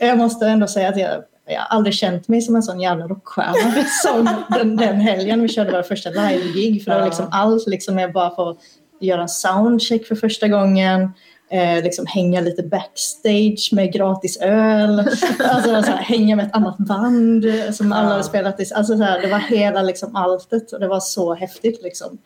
Jag måste ändå säga att jag har aldrig känt mig som en sån jävla rockstjärna som den helgen vi körde vår första live-gig. För det var liksom allt, liksom jag bara får göra en soundcheck för första gången. Liksom hänga lite backstage med gratis öl, alltså såhär, hänga med ett annat band som alla hade spelat i, alltså såhär, det var hela liksom alltet och det var så häftigt liksom.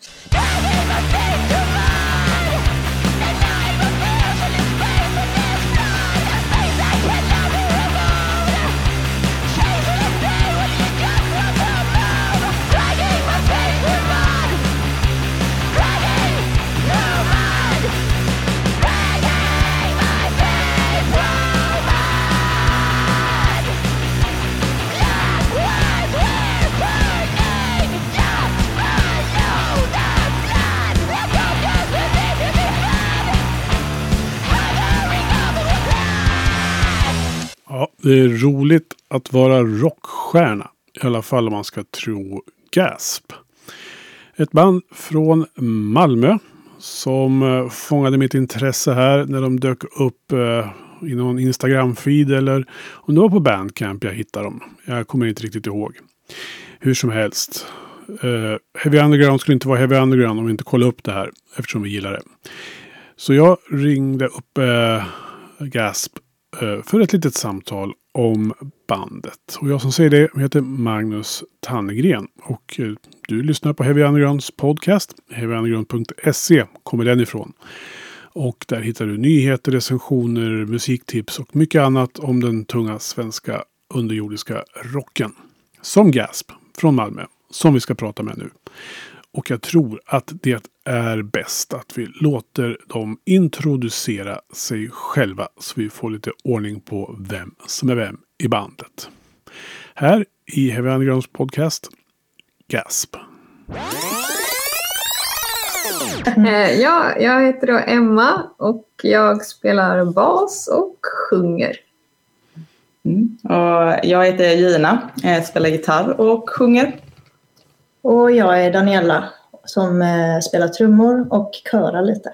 Det är roligt att vara rockstjärna, i alla fall om man ska tro Gasp. Ett band från Malmö som fångade mitt intresse här när de dök upp i någon Instagram-feed eller om det var på Bandcamp jag hittade dem. Jag kommer inte riktigt ihåg. Hur som helst. Heavy Underground skulle inte vara Heavy Underground om vi inte kollade upp det här eftersom vi gillar det. Så jag ringde upp Gasp för ett litet samtal om bandet. Och jag som säger det heter Magnus Tannegren. Och du lyssnar på Heavy Undergrounds podcast. Heavyunderground.se kommer den ifrån. Och där hittar du nyheter, recensioner, musiktips och mycket annat om den tunga svenska underjordiska rocken. Som Gasp från Malmö, som vi ska prata med nu. Och jag tror att det är bäst att vi låter dem introducera sig själva så vi får lite ordning på vem som är vem i bandet. Här i Heavy Undergrounds podcast, Gasp. Ja, jag heter då Emma och jag spelar bas och sjunger. Och jag heter Gina, jag spelar gitarr och sjunger. Och jag är Daniela som spelar trummor och körar lite.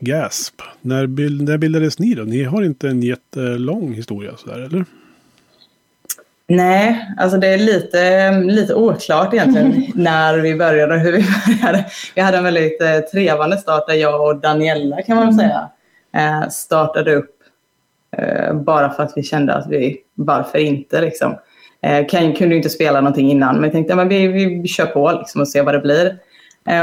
Gasp, när bildades ni då? Ni har inte en jättelång historia sådär, eller? Nej, alltså det är lite oklart egentligen när vi började och hur vi började. Vi hade en väldigt trevande start där jag och Daniela kan man säga startade upp bara för att vi kände att varför inte liksom. Kunde inte spela någonting innan, men jag tänkte att vi kör på liksom, och ser vad det blir.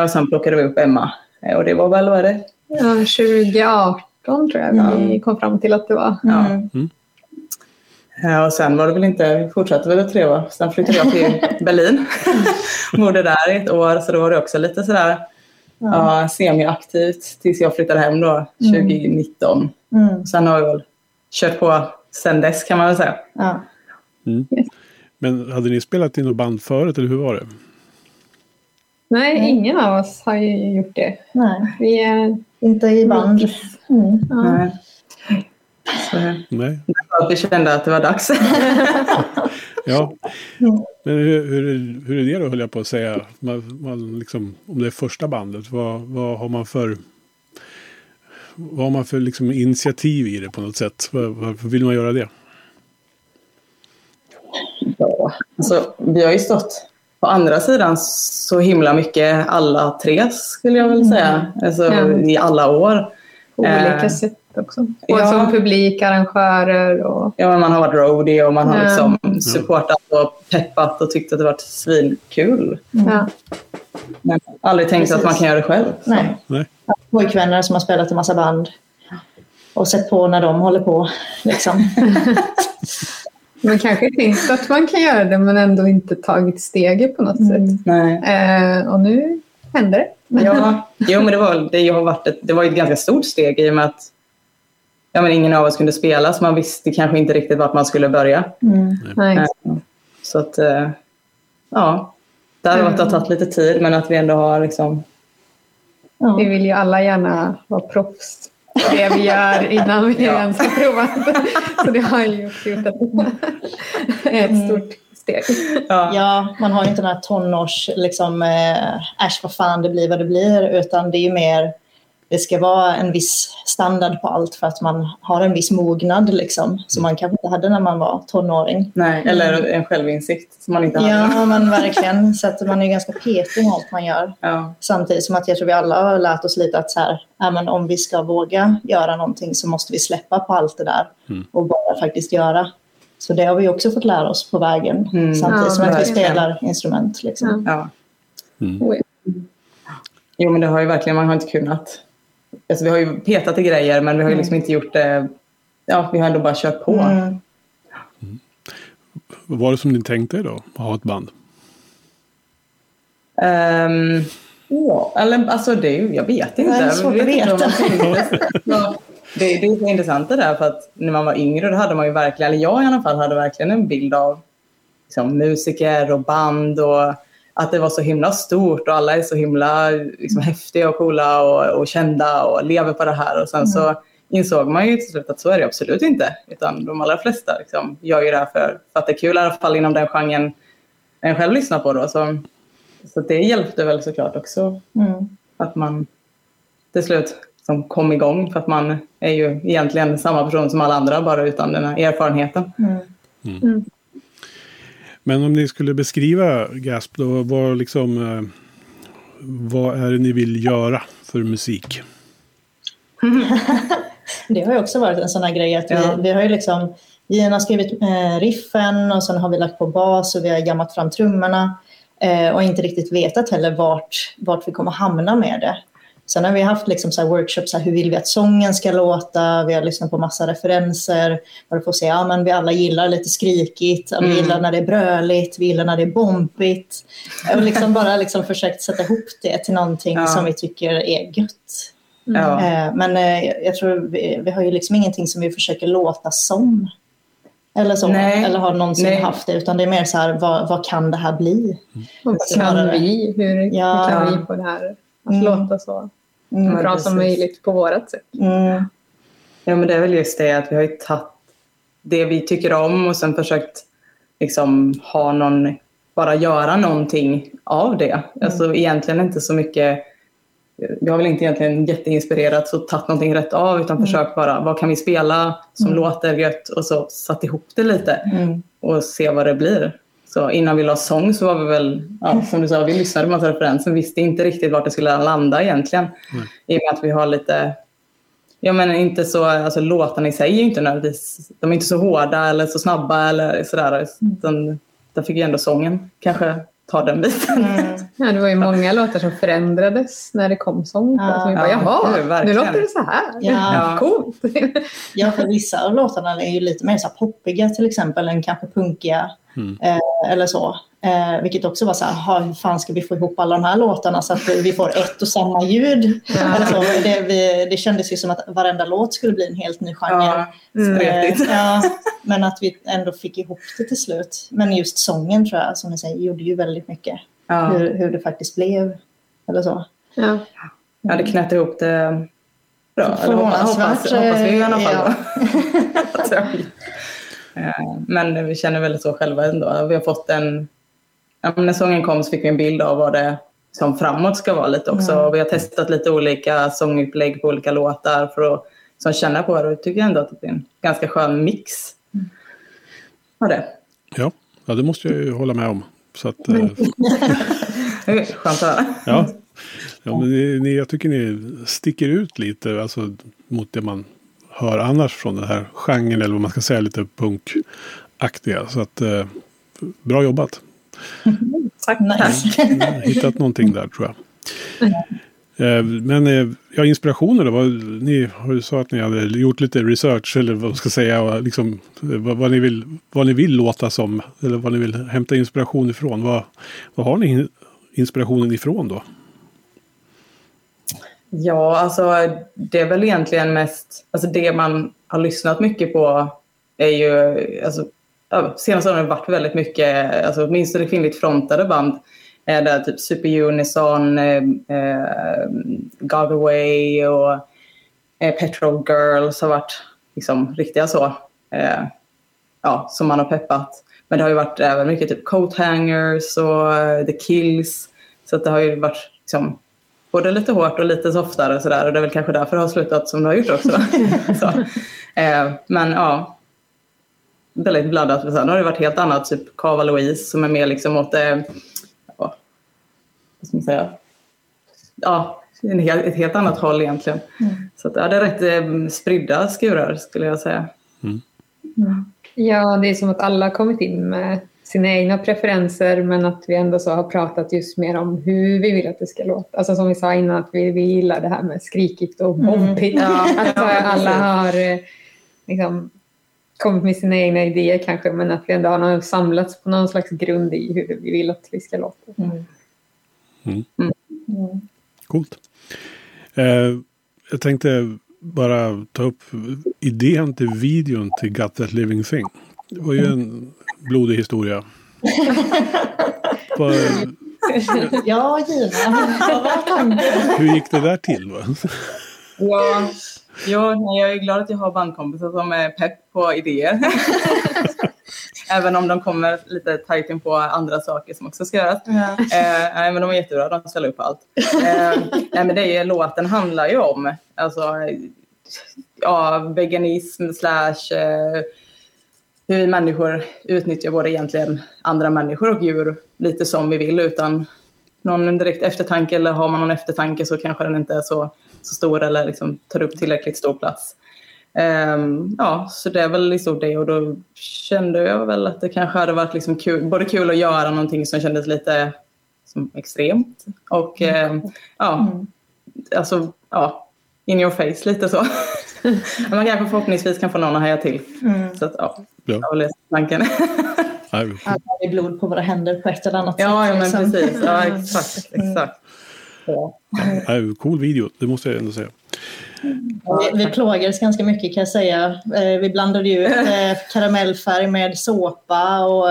Och sen plockade vi upp Emma. Och det var väl, vad är det? Ja, 2018 tror jag vi kom fram till att det var. Ja. Och sen var det väl inte, vi fortsatte väl att treva. Sen flyttade jag till Berlin. Bodde där i ett år, så då var det också lite sådär semi-aktivt tills jag flyttade hem då, 2019. Sen har jag väl kört på sen dess kan man väl säga. Ja. Yes. Men hade ni spelat i något band förut eller hur var det? Nej, ingen av oss har ju gjort det. Nej, vi är inte i band. Nej. Så. Nej. Vi kände att det var dags. Ja. Men hur är det då, höll jag på att säga? Man liksom, om det är första bandet, vad har man för... Vad har man för liksom initiativ i det på något sätt? Varför vill man göra det? Ja, alltså, vi har ju stått på andra sidan så himla mycket, alla tre skulle jag väl säga, alltså, i alla år. På olika sätt också. Och som publikarrangörer. Och... Ja, men man har varit roadie och man har liksom supportat och peppat och tyckt att det varit svinkul. Men aldrig tänkt att man kan göra det själv. Nej. Nej. Pojkvänner som har spelat en massa band och sett på när de håller på liksom. Man kanske tänkte att man kan göra det men ändå inte tagit steget på något sätt. Nej. Och nu händer det. Ja, jo, men det var ett ganska stort steg i och med att ingen av oss kunde spela så man visste kanske inte riktigt vart man skulle börja. Nej. Så att det har tagit lite tid men att vi ändå har liksom... Vi vill ju alla gärna vara proffs. Det vi gör innan vi ens har provat. Så det har ju gjort ett stort steg. Ja, man har ju inte den här tonårs liksom, äsch vad fan det blir vad det blir, utan det är ju mer, det ska vara en viss standard på allt för att man har en viss mognad liksom, som man kanske inte hade när man var tonåring. Nej, eller en självinsikt som man inte hade. Ja, men verkligen. Så att man är ganska petig med allt man gör. Ja. Samtidigt som att jag tror vi alla har lärt oss lite att så här, om vi ska våga göra någonting så måste vi släppa på allt det där och bara faktiskt göra. Så det har vi också fått lära oss på vägen samtidigt som att vi spelar instrument liksom. Ja. Mm. Jo, men det har ju verkligen, man har inte kunnat. Alltså, vi har ju petat i grejer, men vi har ju liksom inte gjort det. Ja, vi har ändå bara kört på. Mm. Mm. Vad var det som ni tänkte då? Att ha ett band? Ja, eller alltså det, jag vet inte. Det är så intressant det där, för att när man var yngre, då hade man ju verkligen, eller jag i alla fall, hade verkligen en bild av liksom, musiker och band och att det var så himla stort och alla är så himla liksom, häftiga och coola och kända och lever på det här. Och sen så insåg man ju till slut att så är det absolut inte. Utan de allra flesta liksom, gör ju det här för att det är kul i alla fall inom den genren jag själv lyssnar på. Då. Så det hjälpte väl såklart också att man till slut som kom igång. För att man är ju egentligen samma person som alla andra, bara utan den här erfarenheten. Men om ni skulle beskriva Gasp då, vad är det ni vill göra för musik? Det har ju också varit en sån här grej att vi har ju liksom, vi har skrivit riffen och sen har vi lagt på bas och vi har jammat fram trummorna och inte riktigt vetat heller vart vi kommer hamna med det. Sen har vi haft liksom så här workshops, så här, hur vill vi att sången ska låta? Vi har lyssnat på massa referenser. Bara får se, ja men vi alla gillar lite skrikigt. Vi gillar när det är bröligt, vi gillar när det är bompigt. Och liksom bara liksom försökt sätta ihop det till någonting som vi tycker är gött. Men jag tror vi har ju liksom ingenting som vi försöker låta som. Eller så, eller har någonsin haft det, utan det är mer så här, vad kan det här bli? Och vad kan vi? Hur kan vi på det här? Att låta så bra som möjligt på vårat sätt. Ja, men det är väl just det att vi har ju tagit det vi tycker om och sen försökt liksom bara göra någonting av det. Alltså egentligen inte så mycket, vi har väl inte egentligen jätteinspirerat och tagit någonting rätt av, utan försökt bara, vad kan vi spela som låter gött, och så satt ihop det lite och se vad det blir. Så innan vi la sång så var vi väl, som du sa, vi lyssnade på massa referenser, visste inte riktigt vart det skulle landa egentligen. I och med att vi har lite, jag menar inte så, alltså låtarna i sig är inte nödvändigtvis, de är inte så hårda eller så snabba eller sådär. Där fick ju ändå sången kanske ta den biten. Ja, det var ju många låtar som förändrades när det kom sång. Så vi bara, jaha, nu låter det så här. Ja. Coolt. Ja, för vissa av låtarna är ju lite mer så här poppiga till exempel, än kanske punkiga. Eller så. Vilket också var så här, hur fan ska vi få ihop alla de här låtarna så att vi får ett och samma ljud? Eller så. Det kändes ju som att varenda låt skulle bli en helt ny genre. Men att vi ändå fick ihop det till slut. Men just sången tror jag, som jag säger, gjorde ju väldigt mycket. Hur det faktiskt blev. Eller så. Ja, det knätte ihop det bra. Eller hoppas vi i alla fall. Ja. Men vi känner väldigt så själva ändå. Vi har fått när sången kom så fick vi en bild av vad det som framåt ska vara lite också. Och vi har testat lite olika sångupplägg på olika låtar för att som känna på det. Och tycker ändå att det är en ganska skön mix av det. Ja, det måste jag ju hålla med om. Så att, skönt att höra. Ja, men jag tycker ni sticker ut lite alltså, mot det man hör annars från den här genren, eller vad man ska säga, lite punkaktiga. Så att, bra jobbat. Tack. Hittat någonting där, tror jag. Men inspirationer då? Ni har ju sagt att ni hade gjort lite research, eller vad man ska säga, och liksom, vad ni vill låta som, eller vad ni vill hämta inspiration ifrån. Vad har ni inspirationen ifrån då? Ja, alltså det är väl egentligen mest, alltså det man har lyssnat mycket på är ju, alltså senast har det varit väldigt mycket, alltså åtminstone kvinnligt frontade band, där typ Super Unison, Gathaway och Petrol Girls har varit liksom riktiga så, som man har peppat. Men det har ju varit även mycket typ Coat Hangers och The Kills, så att det har ju varit liksom både lite hårt och lite softare och sådär. Och det är väl kanske därför det har slutat som det har gjort också. Så. Men ja, väldigt blandat. För sen har det varit helt annat, typ Kava Louise som är mer liksom åt vad ska man säga? Ja, ett helt annat håll egentligen. Mm. Så att, ja, det är rätt spridda skurar skulle jag säga. Mm. Mm. Ja, det är som att alla har kommit in med sina egna preferenser, men att vi ändå så har pratat just mer om hur vi vill att det ska låta. Alltså som vi sa innan, att vi gillar det här med skrikigt och bombigt. Mm. Ja. Alltså alla har liksom kommit med sina egna idéer kanske, men att vi ändå har samlats på någon slags grund i hur vi vill att vi ska låta. Mm. Mm. Mm. Mm. Coolt. Jag tänkte bara ta upp idén till videon till Got That Living Thing. Det var ju en blodig historia. Ja, Gina. Hur gick det där till? Va? Ja, jag är glad att jag har bandkompisar som är pepp på idéer. Även om de kommer lite tajt in på andra saker som också ska göras. Ja. Men de är jättebra, de ställer upp på allt. Men det är låten handlar ju om. Alltså, ja, veganism / hur vi människor utnyttjar både egentligen andra människor och djur lite som vi vill utan någon direkt eftertanke, eller har man någon eftertanke så kanske den inte är så stor eller liksom tar upp tillräckligt stor plats. Ja, så det är väl liksom det, och då kände jag väl att det kanske hade varit liksom kul att göra någonting som kändes lite som extremt och alltså in your face lite så. Man kanske förhoppningsvis kan få någon att haja till. Mm. Så att, ja. Jag läste tanken. Alla har ju blod på våra händer på ett eller annat sätt. Ja, men precis. Ja, exakt. Ja. Ja, cool video, det måste jag ändå säga. Vi plågades ganska mycket kan jag säga. Vi blandade ju karamellfärg med såpa och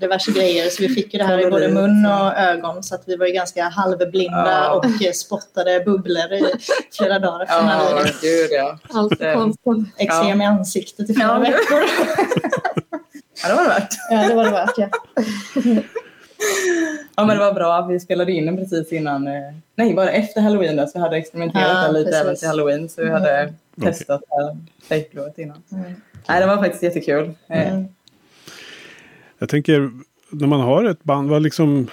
diverse grejer, så vi fick ju det här i både mun och ögon, så att vi var ju ganska halvblinda och spottade bubblor i flera dagar efter eksem i ansiktet i flera veckor. Ja, det var det värt. Ja, det var det värt, ja. Ja, men det var bra. Vi spelade in den precis innan. Nej, bara efter Halloween då. Så vi hade experimenterat lite även till Halloween. Så vi hade testat fejklåt innan. Mm. Nej, det var faktiskt jättekul. Mm. Jag tänker, när man har ett band, vad liksom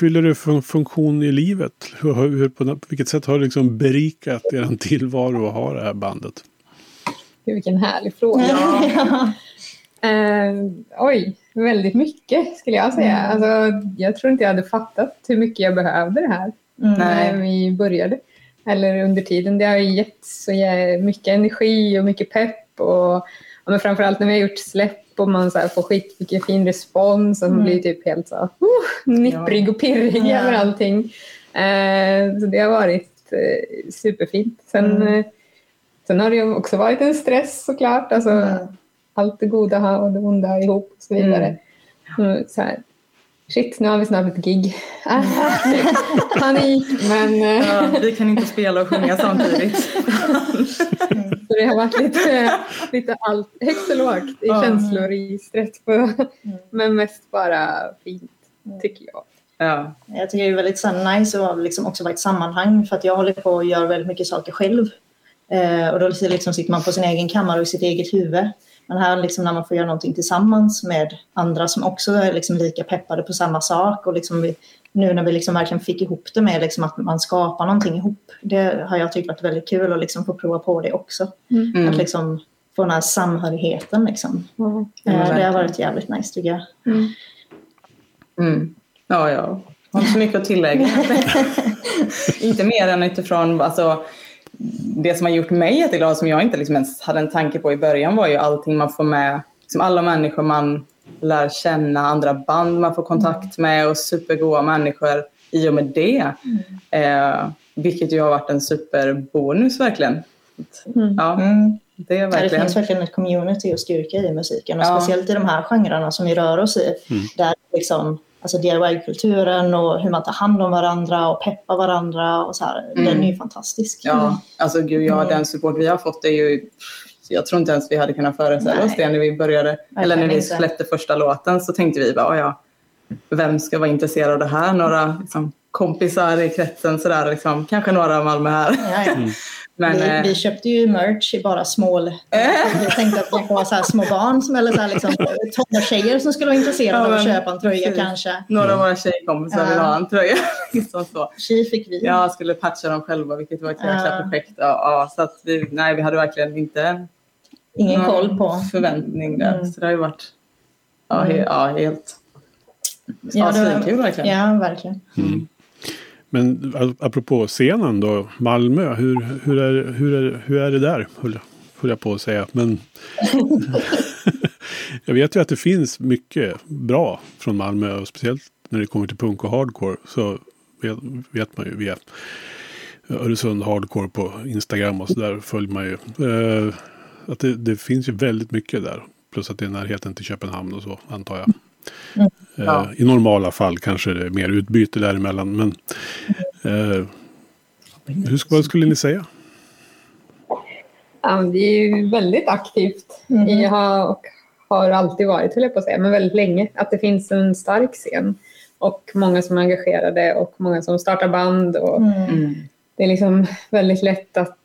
fyller det för funktion i livet? Hur på vilket sätt har det liksom berikat er tillvaro att ha det här bandet? Vilken härlig fråga. Ja. Oj, väldigt mycket skulle jag säga. Alltså, jag tror inte jag hade fattat hur mycket jag behövde det här när vi började. Eller under tiden. Det har ju gett så mycket energi och mycket pepp. Och men framförallt när vi har gjort släpp och man så här får vilken fin respons. Och man blir typ helt så nipprig och pirrig över allting. Så det har varit superfint. Sen har det också varit en stress såklart. Alltså... Allt det goda och det onda ihop och så vidare. Mm. Så här, shit, nu har vi snabbt ett gig. Panik, men... Ja, vi kan inte spela och sjunga samtidigt. Så det har varit lite allt, högt och lågt i känslor, i stress. Men mest bara fint, tycker jag. Ja. Jag tycker det är väldigt nice att liksom också vara i ett sammanhang. För att jag håller på att göra väldigt mycket saker själv. Och då liksom sitter man på sin egen kammare och i sitt eget huvud. Men här liksom när man får göra någonting tillsammans med andra som också är liksom lika peppade på samma sak. Och liksom nu när vi liksom verkligen fick ihop det med liksom att man skapar någonting ihop. Det har jag tyckt varit väldigt kul att liksom få prova på det också. Mm. Att liksom få den här samhörigheten. Liksom. Mm. Det har varit jävligt nice tycker jag. Mm. Mm. Ja. Jag har inte så mycket att tillägga. Inte mer än utifrån... Alltså, det som har gjort mig jätteglad, som jag inte liksom ens hade en tanke på i början, var ju allting man får med, liksom alla människor man lär känna, andra band man får kontakt med och supergoda människor i och med det. Vilket ju har varit en superbonus verkligen. Det är verkligen... Ja, det finns verkligen ett community och styrka i musiken och speciellt i de här genrerna som vi rör oss i, där liksom alltså DIY-kulturen och hur man tar hand om varandra och peppar varandra och så här, den är ju fantastisk. Ja, alltså gud, den support vi har fått är ju, jag tror inte ens vi hade kunnat föreställa oss det när vi började, eller när vi släppte första låten så tänkte vi bara, vem ska vara intresserad av det här? Några liksom, kompisar i kretsen, så där, liksom, kanske några Malmö här. Ja, ja. Men, vi köpte ju merch i bara small. Vi tänkte att det var så här små barn som, eller så här, liksom, tonårstjejer som skulle vara intresserade av att köpa en tröja kanske. Några av våra tjejkompisar vill ha en tröja. Liksom så. Tjej fick vi. Jag skulle patcha dem själva, vilket var ett jäkla projekt. Ja, så att vi hade verkligen inte ingen koll på förväntning där. Så det har ju varit helt svinkul verkligen. Ja, verkligen. Mm. Men apropå scenen då, Malmö, hur är det där? Höll jag på att säga. Men jag vet ju att det finns mycket bra från Malmö, och speciellt när det kommer till punk och hardcore, så vet man ju via Öresund hardcore på Instagram och så där följer man ju att det finns ju väldigt mycket där, plus att det är närheten till Köpenhamn och så, antar jag. Mm, ja. I normala fall kanske det är mer utbyte däremellan, men vad skulle ni säga? Ja, det är ju väldigt aktivt och har alltid varit, höll jag på att säga, men väldigt länge, att det finns en stark scen och många som är engagerade och många som startar band och det är liksom väldigt lätt att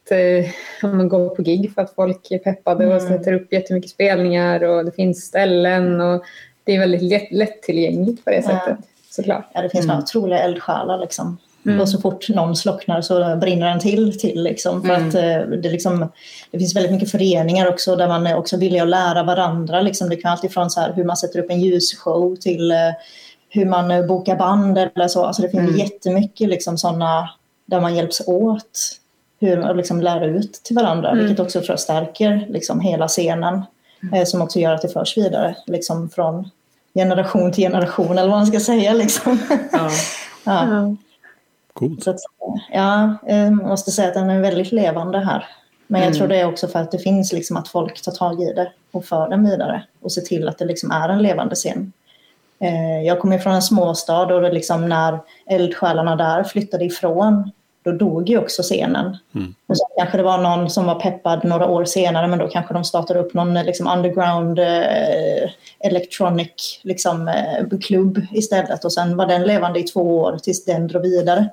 man går på gig för att folk är peppade och sätter upp jättemycket spelningar och det finns ställen och det är väldigt lättillgängligt på det sättet, såklart. Ja, det finns några otroliga eldsjälar liksom. Mm. Och så fort någon slocknar så brinner den till liksom. För att det, liksom, det finns väldigt mycket föreningar också där man också vill lära varandra. Liksom. Det kan alltid från så här, hur man sätter upp en ljusshow till hur man bokar band eller så. Alltså det finns jättemycket liksom, sådana där man hjälps åt. Hur man liksom, lär ut till varandra. Vilket också tror jag stärker liksom, hela scenen. Som också gör att det förs vidare liksom, från generation till generation eller vad man ska säga liksom. Ja. Ja. Cool. Så att, ja, måste säga att den är väldigt levande här. Men jag tror det är också för att det finns liksom att folk tar tag i det och för den vidare och ser till att det liksom är en levande scen. Jag kommer från en småstad och det liksom när eldsjälarna där flyttade ifrån, då dog ju också scenen. Mm. Och så kanske det var någon som var peppad några år senare, men då kanske de startade upp någon liksom, underground electronic liksom, klubb istället. Och sen var den levande i 2 år tills den drog vidare.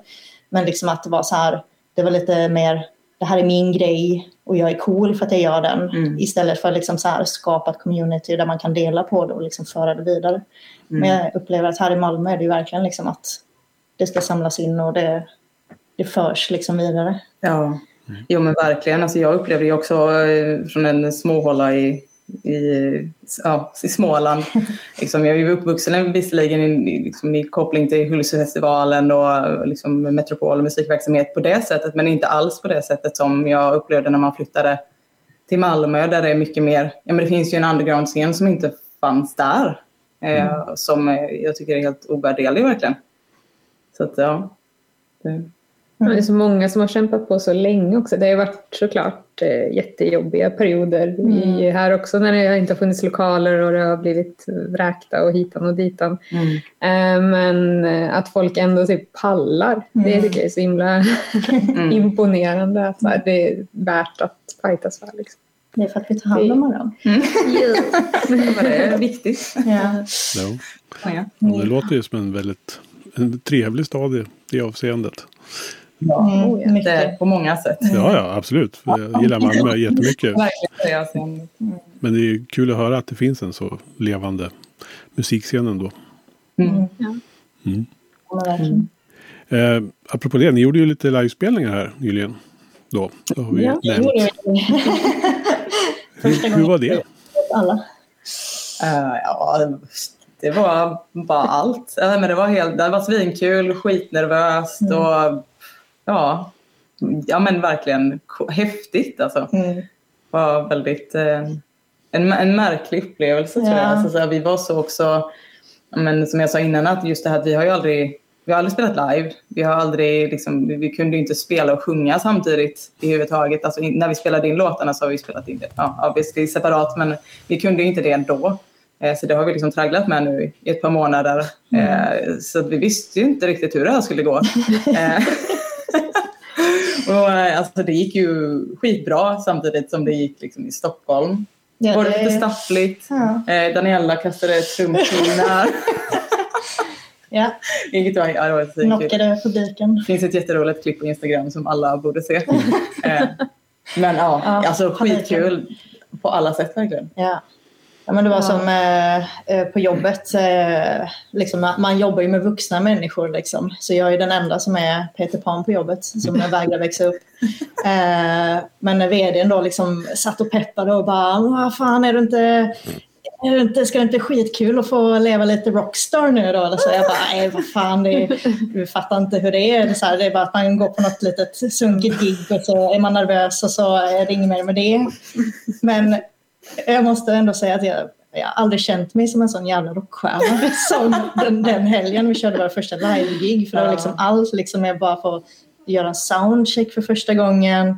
Men liksom att det var så här, det var lite mer, det här är min grej och jag är cool för att jag gör den. Mm. Istället för liksom, så här, skapa ett community där man kan dela på det och liksom, föra det vidare. Mm. Men jag upplever att här i Malmö är det ju verkligen liksom, att det ska samlas in och det förs liksom vidare. Ja, jo men verkligen. Alltså jag upplevde ju också från en småhålla i Småland. Liksom, jag är ju uppvuxen visserligen i koppling till Hultsfredsfestivalen och liksom, Metropol musikverksamhet på det sättet. Men inte alls på det sättet som jag upplevde när man flyttade till Malmö. Där det är mycket mer, ja men det finns ju en underground-scen som inte fanns där. Som jag tycker är helt ovärderlig verkligen. Så att ja, men det är så många som har kämpat på så länge också. Det har ju varit såklart jättejobbiga perioder här också när det inte har funnits lokaler och det har blivit vräkta och hitan och ditan. Men att folk ändå typ pallar, det tycker jag är så himla imponerande. Att här, det är värt att fightas för liksom. Det är för att vi tar hand om varandra. Det är viktigt. Det låter ju som en väldigt trevlig stad i avseendet. Ja, mycket på många sätt. Ja, absolut. Jag gillar Malmö jättemycket. Men det är kul att höra att det finns en så levande musikscen ändå. Apropå det, ni gjorde ju lite livespelningar här nyligen. Då har vi nämnt. Hur var det? Det var bara allt. Men det var svinkul, skitnervöst och ja men verkligen häftigt alltså. Det var väldigt en märklig upplevelse tror jag. Alltså, så här, vi var så också, men som jag sa innan, att just det här att vi har aldrig spelat live. Vi har aldrig liksom, vi kunde ju inte spela och sjunga samtidigt i huvud taget. Alltså, när vi spelade in låtarna så har vi spelat in det. Ja, visst, det är separat, men vi kunde ju inte det ändå. Så det har vi liksom tragglat med nu i ett par månader. Så att vi visste ju inte riktigt hur det här skulle gå. Och alltså det gick ju skitbra samtidigt som det gick liksom i Stockholm. Ja, det var lite staffligt. Ja. Daniela kastade trumkorn här. Ja. Vilket var, ja, det var knockade publiken. Det finns ett jätteroligt klipp på Instagram som alla borde se. Men ja, ja, alltså skitkul på alla sätt verkligen. Ja. Ja, men det var som på jobbet, liksom, man jobbar ju med vuxna människor liksom. Så jag är den enda som är Peter Pan på jobbet som vägrar växa upp. Men när vdn då liksom satt och peppade och bara, vad fan, ska det inte skitkul att få leva lite rockstar nu då? Eller så jag bara, nej vad fan, du fattar inte hur det är. Så här, det är bara att man går på något litet sunkigt gig och så är man nervös och så ringer man med det. Men jag måste ändå säga att jag aldrig känt mig som en sån jävla rockstjärna som den helgen vi körde vår första live-gig. För det var liksom allt, liksom jag bara får göra en soundcheck för första gången.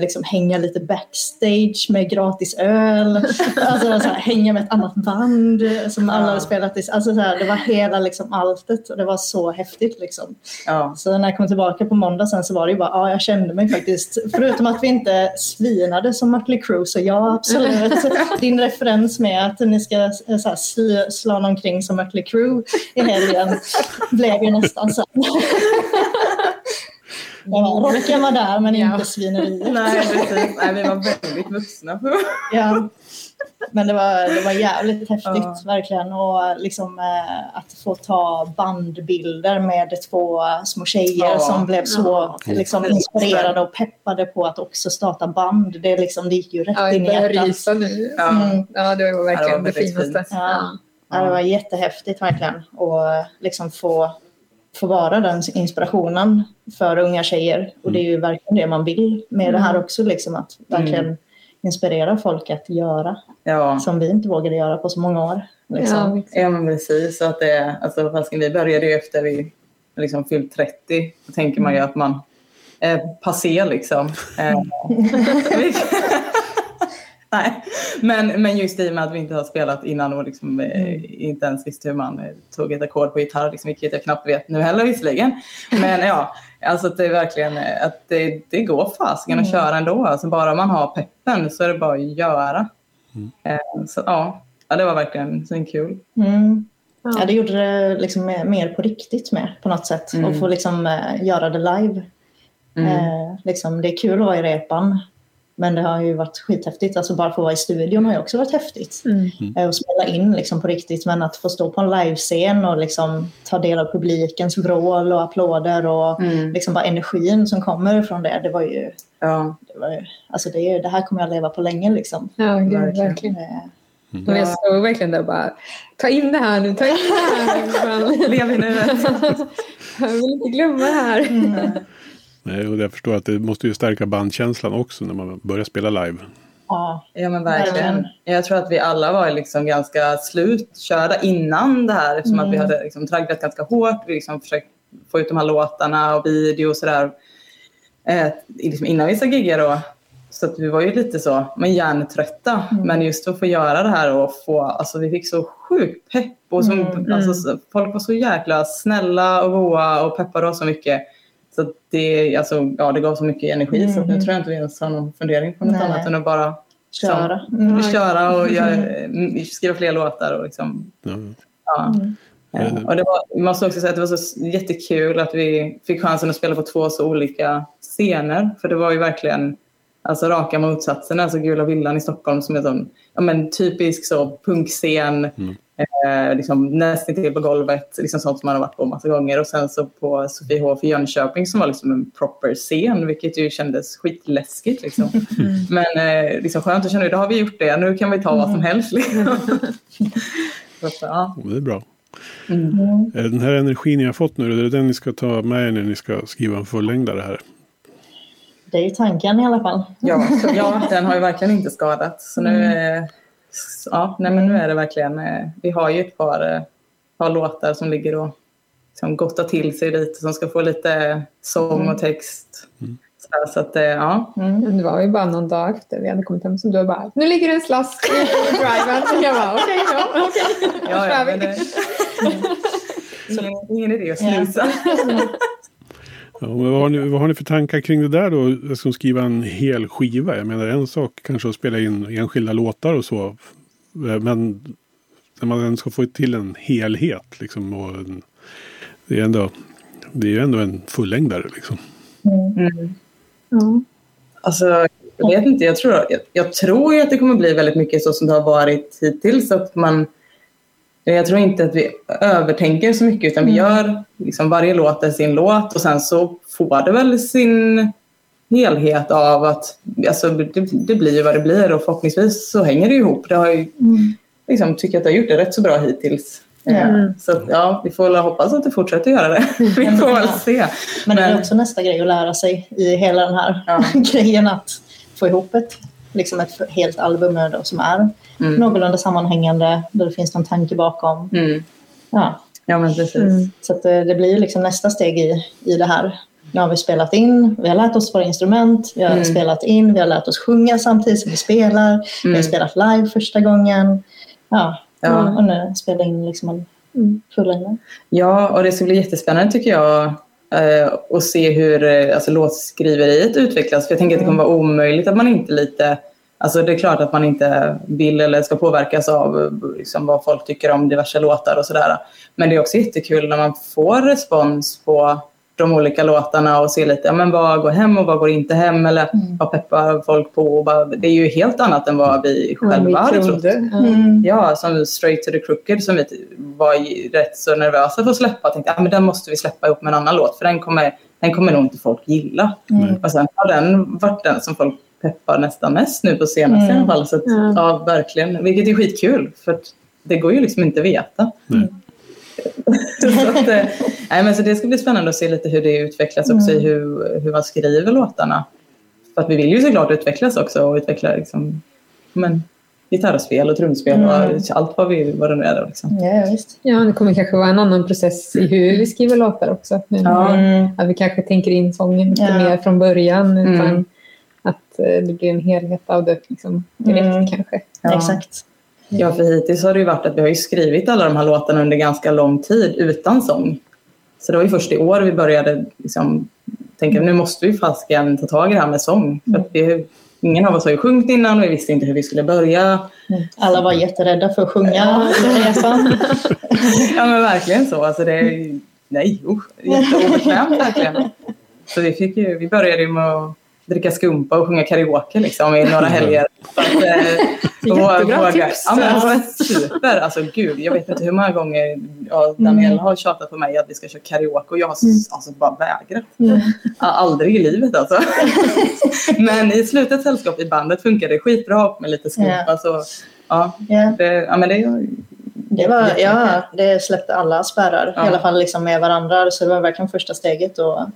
Liksom hänga lite backstage med gratis öl. Alltså så här, hänga med ett annat band som alla hade spelat i. Alltså så här, det var hela liksom alltet och det var så häftigt liksom. Ja. Så när jag kom tillbaka på måndag sen så var det ju bara, ja, jag kände mig faktiskt, förutom att vi inte svinade som Mötley Crue, så ja, absolut. Din referens med att ni ska så här, slå omkring som Mötley Crue i helgen blev ju nästan så. Ja, Rockan var där men inte svineriet. Nej, precis. Nej, vi var väldigt vuxna. Ja. Men det var jävligt häftigt verkligen. Och liksom att få ta bandbilder med två små tjejer som blev så liksom, inspirerade och peppade på att också starta band. Det, liksom, det gick ju rätt in i hjärtat. Ja, det var verkligen det finaste. Ja. Ja, det var jättehäftigt verkligen. Och liksom få vara den inspirationen för unga tjejer. Och det är ju verkligen det man vill med det här också. Liksom, att verkligen inspirera folk att göra som vi inte vågade göra på så många år. Liksom. Ja, men precis. Så att det, alltså, fastän vi började ju efter vi liksom fyllt 30. Då tänker man ju att man är passé liksom. Nej. Men just i och med att vi inte har spelat innan och liksom, inte ens visste hur man tog ett ackord på gitarr, liksom, vilket jag knappt vet nu heller visserligen. Men ja, alltså det är verkligen att det går fasiken att köra ändå. Alltså bara man har peppen så är det bara att göra. Så ja, det var verkligen så kul. Ja, det gjorde det liksom mer på riktigt med på något sätt. Och få liksom göra det live. Liksom, det är kul att vara i repan. Men det har ju varit skithäftigt. Alltså bara få vara i studion har ju också varit häftigt. Och spela in liksom på riktigt. Men att få stå på en livescen och liksom ta del av publikens vrål och applåder. Och liksom bara energin som kommer från det. Det var ju... Ja. Alltså det här kommer jag leva på länge liksom. Ja, gud, verkligen. Men jag stod verkligen där och bara... Ta in det här nu. Lev i nuet. Jag vill inte glömma det här. Nej, och jag förstår att det måste ju stärka bandkänslan också när man börjar spela live. Ja, men verkligen. Jag tror att vi alla var liksom ganska slutkörda innan det här. Eftersom att vi hade liksom tragglat ganska hårt. Vi liksom försökt få ut de här låtarna och video och sådär. Liksom innan vissa giggar då. Så att vi var ju lite så, men hjärntrötta. Men just att få göra det här och få, alltså vi fick så sjukt pepp. Och som, alltså, folk var så jäkla snälla och goa och peppade oss så mycket. Så det, alltså, ja, det gav så mycket energi så nu tror jag inte vi ens har någon fundering på något annat än att bara köra och skriva fler låtar. Och, liksom, och det var, man måste också säga att det var så jättekul att vi fick chansen att spela på två så olika scener. För det var ju verkligen alltså, raka motsatserna. Alltså Gula villan i Stockholm som är sån, ja, men typisk så, punkscen. Liksom, nästan till på golvet liksom sånt som man har varit på massa gånger och sen så på Sofie Håf i Jönköping som var liksom en proper scen vilket ju kändes skitläskigt liksom. Men liksom, skönt att känna, då har vi gjort det, nu kan vi ta vad som helst liksom. Så, ja. Det är bra. Den här energin ni har fått nu, är det den ni ska ta med er när ni ska skriva en fullängdare här? Det är ju tanken i alla fall. Ja, den har ju verkligen inte skadat så nu ja, nej, men nu är det verkligen vi har ju ett par låtar som ligger och som gottar till sig lite, som ska få lite sång och text så att ja. Det var ju bara någon dag efter vi hade kommit hem som du bara, nu ligger det en slask i driven så jag bara, okej. Ja, men det så ingen idé att sluta. Ja, vad har ni för tankar kring det där då? Jag ska skriva en hel skiva. Jag menar en sak kanske att spela in enskilda låtar och så. Men när man ska få till en helhet liksom, och en, det är ändå en fullängdare liksom. Mm. Mm. Alltså jag vet inte, jag tror ju att det kommer bli väldigt mycket så som det har varit hittills, att man, jag tror inte att vi övertänker så mycket, utan vi gör liksom, varje låt är sin låt, och sen så får det väl sin helhet av att alltså, det blir vad det blir, och förhoppningsvis så hänger det ihop. Det har ju liksom, tycker att det har gjort det rätt så bra hittills. Så att, ja, vi får hoppas att det fortsätter göra det. Vi får väl se. Men det är också nästa grej att lära sig i hela den här grejen, att få ihop ett helt album då, som är någorlunda sammanhängande, där det finns någon tanke bakom. Ja, men precis. Så att det blir liksom nästa steg i det här. Nu har vi spelat in, vi har lärt oss våra instrument, vi har spelat in, vi har lärt oss sjunga samtidigt som vi spelar, vi har spelat live första gången. Ja. Och nu spelar in liksom en fullängd. Ja, och det ska bli jättespännande tycker jag, att se hur alltså, låtskriveriet utvecklas, för jag tänker att det kommer vara omöjligt att man inte lite, alltså det är klart att man inte vill eller ska påverkas av liksom, vad folk tycker om diverse låtar och sådär, men det är också jättekul när man får respons på de olika låtarna och se lite, ja, men vad går hem och vad går inte hem, eller vad peppar folk på, det är ju helt annat än vad vi själva hade trott. Ja, som Straight to the Crooked, som vi var rätt så nervösa för att släppa, tänkte, ja men den måste vi släppa ihop med en annan låt, för den kommer nog inte folk gilla. Och sen har den varit den som folk peppar nästan mest nu på senaste i alla fall, så att, ja verkligen, vilket är skitkul, för att det går ju liksom inte att veta. Så att, men så det ska bli spännande att se lite hur det utvecklas också i hur man skriver låtarna, för att vi vill ju såklart utvecklas också, och utveckla liksom, men gitarrspel och trumspel och allt vad det nu är liksom. Ja, det kommer kanske vara en annan process i hur vi skriver låtar också nu, att vi kanske tänker in sången lite mer från början, utan att det blir en helhet av det liksom, direkt kanske. Exakt. Ja, för hittills har det ju varit att vi har ju skrivit alla de här låtarna under ganska lång tid utan sång. Så det var ju först i år vi började liksom, tänka, nu måste vi fasken ta tag i det här med sång. För att ingen av oss har ju sjungit innan, och vi visste inte hur vi skulle börja. Alla var jätterädda för att sjunga i resan. Ja, men verkligen så. Alltså det är, nej, jätteobekvämt verkligen. Så vi började ju med att dricka skumpa och sjunga karaoke liksom, i några helger. Jättebra tips. Ja, men det var super. Alltså gud, jag vet inte hur många gånger Daniel har tjatat på mig att vi ska köra karaoke, och jag har alltså bara vägrat. Aldrig i livet alltså. Men i slutet sällskap i bandet funkade det skitbra med lite skumpa. Så det släppte alla spärrar, i alla fall liksom med varandra, så det var verkligen första steget att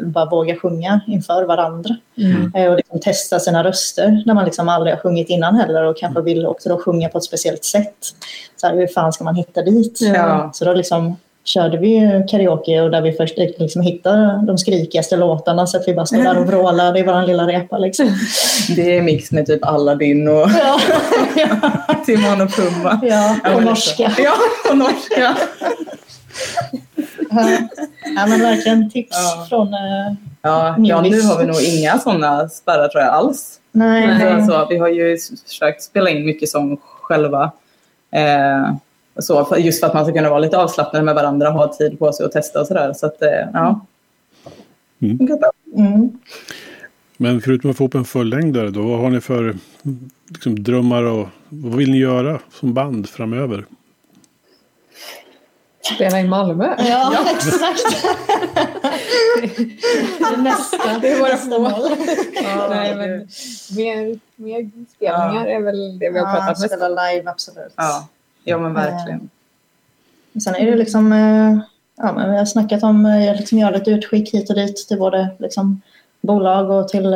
bara våga sjunga inför varandra och liksom testa sina röster när man liksom aldrig har sjungit innan heller, och kanske vill också då sjunga på ett speciellt sätt, så här, hur fan ska man hitta dit? Så då liksom körde vi karaoke, och där vi först liksom hittade de skrikigaste låtarna, så att vi bara stod där och vrålade i vår lilla repa liksom. Det är mix med typ Aladdin och Timon och Pumba. Och norska. Ja, och norska. Ja, men verkligen tips från nu har vi nog inga sådana spärrar tror jag alls. Nej. Alltså, vi har ju försökt spela in mycket sång själva. Så just för att man ska kunna vara lite avslappnad med varandra, ha tid på sig och testa och sådär. Så att, Men förutom att få upp en fullängdare då, vad har ni för liksom, drömmar, och vad vill ni göra som band framöver? Spela i Malmö. Ja, exakt. Det är våra mål. Nej, men mer spelningar är väl det vi har pratat med. Spela live, absolut. Ja, men verkligen. Sen är det liksom, men vi har snackat om att liksom göra ett utskick hit och dit till både liksom bolag och till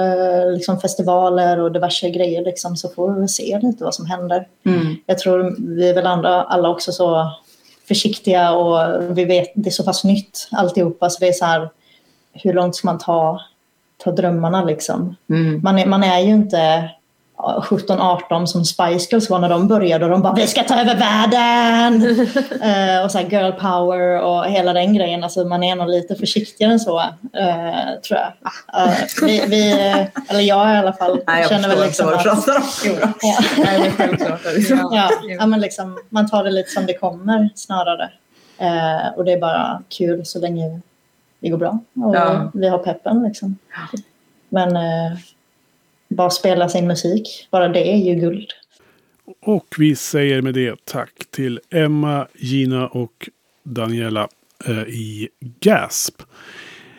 liksom festivaler och diverse grejer liksom, så får vi se lite vad som händer. Jag tror vi är väl alla också så försiktiga, och vi vet, det är så pass nytt alltihopa, så det är så här, hur långt ska man ta drömmarna liksom? Man är ju inte 17-18 som Spice Girls var när de började och de bara, vi ska ta över världen! Och så här girl power och hela den grejen, alltså man är nog lite försiktigare än så, tror jag. Eller jag i alla fall. Nej, jag känner väl liksom att... Nej, man tar det lite som det kommer snarare. Och det är bara kul så länge det går bra. Och vi har peppen liksom. Men... bara spela sin musik. Bara det är ju guld. Och vi säger med det tack till Emma, Gina och Daniela i Gasp.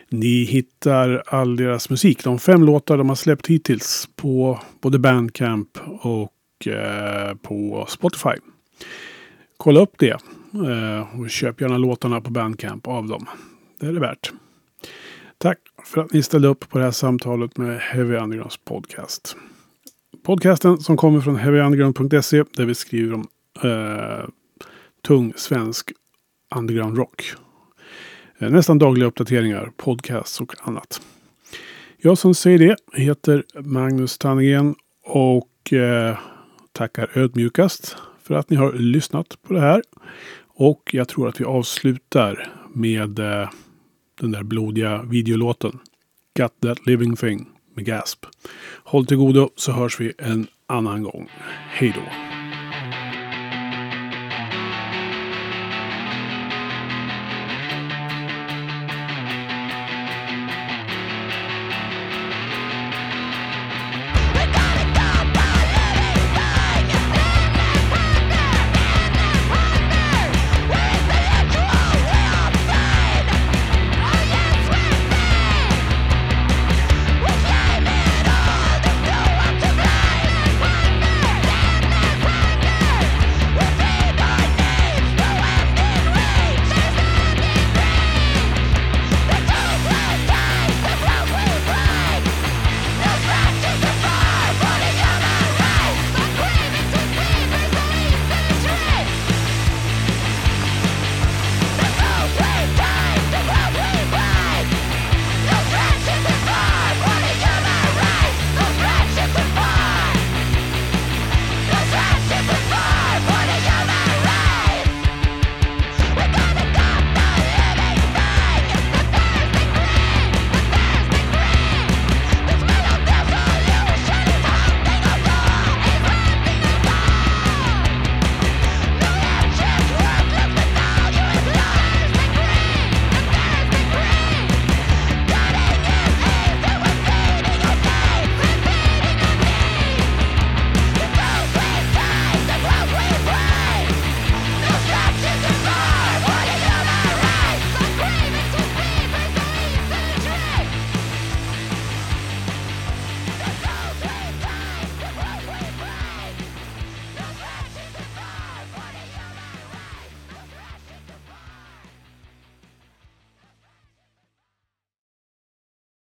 Ni hittar all deras musik. De 5 låtar de har släppt hittills på både Bandcamp och på Spotify. Kolla upp det. Och köp gärna låtarna på Bandcamp av dem. Det är det värt. Tack för att ni ställde upp på det här samtalet med Heavy Undergrounds podcast. Podcasten som kommer från heavyunderground.se där vi skriver om tung svensk underground rock. Nästan dagliga uppdateringar, podcasts och annat. Jag som säger det heter Magnus Tannegren och tackar ödmjukast för att ni har lyssnat på det här. Och jag tror att vi avslutar med... den där blodiga videolåten Got That Living Thing med Gasp. Håll till godo så hörs vi en annan gång. Hej då!